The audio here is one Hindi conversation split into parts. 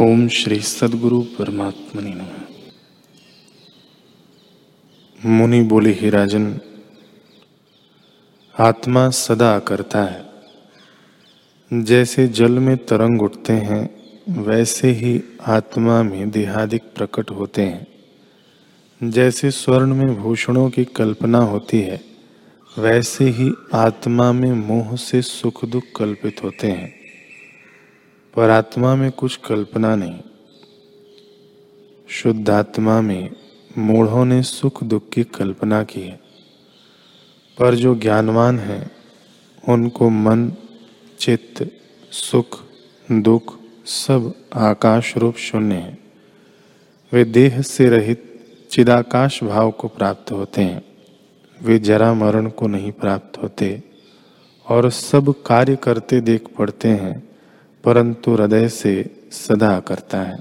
ओम श्री सद्गुरु परमात्मने नमः। मुनि बोले, हे राजन, आत्मा सदा करता है। जैसे जल में तरंग उठते हैं वैसे ही आत्मा में देहादिक प्रकट होते हैं। जैसे स्वर्ण में भूषणों की कल्पना होती है वैसे ही आत्मा में मोह से सुख दुख कल्पित होते हैं, पर आत्मा में कुछ कल्पना नहीं। शुद्ध आत्मा में मूढ़ों ने सुख दुख की कल्पना की है, पर जो ज्ञानवान हैं उनको मन चित्त सुख दुख सब आकाश रूप शून्य है। वे देह से रहित चिदाकाश भाव को प्राप्त होते हैं। वे जरा मरण को नहीं प्राप्त होते और सब कार्य करते देख पड़ते हैं, परंतु हृदय से सदा करता है।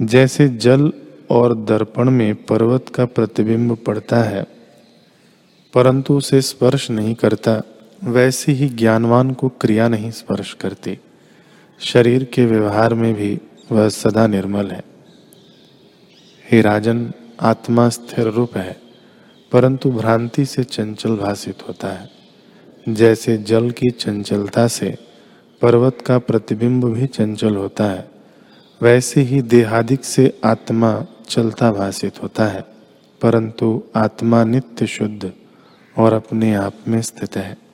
जैसे जल और दर्पण में पर्वत का प्रतिबिंब पड़ता है परंतु उसे स्पर्श नहीं करता, वैसे ही ज्ञानवान को क्रिया नहीं स्पर्श करती। शरीर के व्यवहार में भी वह सदा निर्मल है। हे राजन, आत्मा स्थिर रूप है परंतु भ्रांति से चंचल भासित होता है। जैसे जल की चंचलता से पर्वत का प्रतिबिंब भी चंचल होता है, वैसे ही देहादिक से आत्मा चलता भासित होता है, परंतु आत्मा नित्य शुद्ध और अपने आप में स्थित है।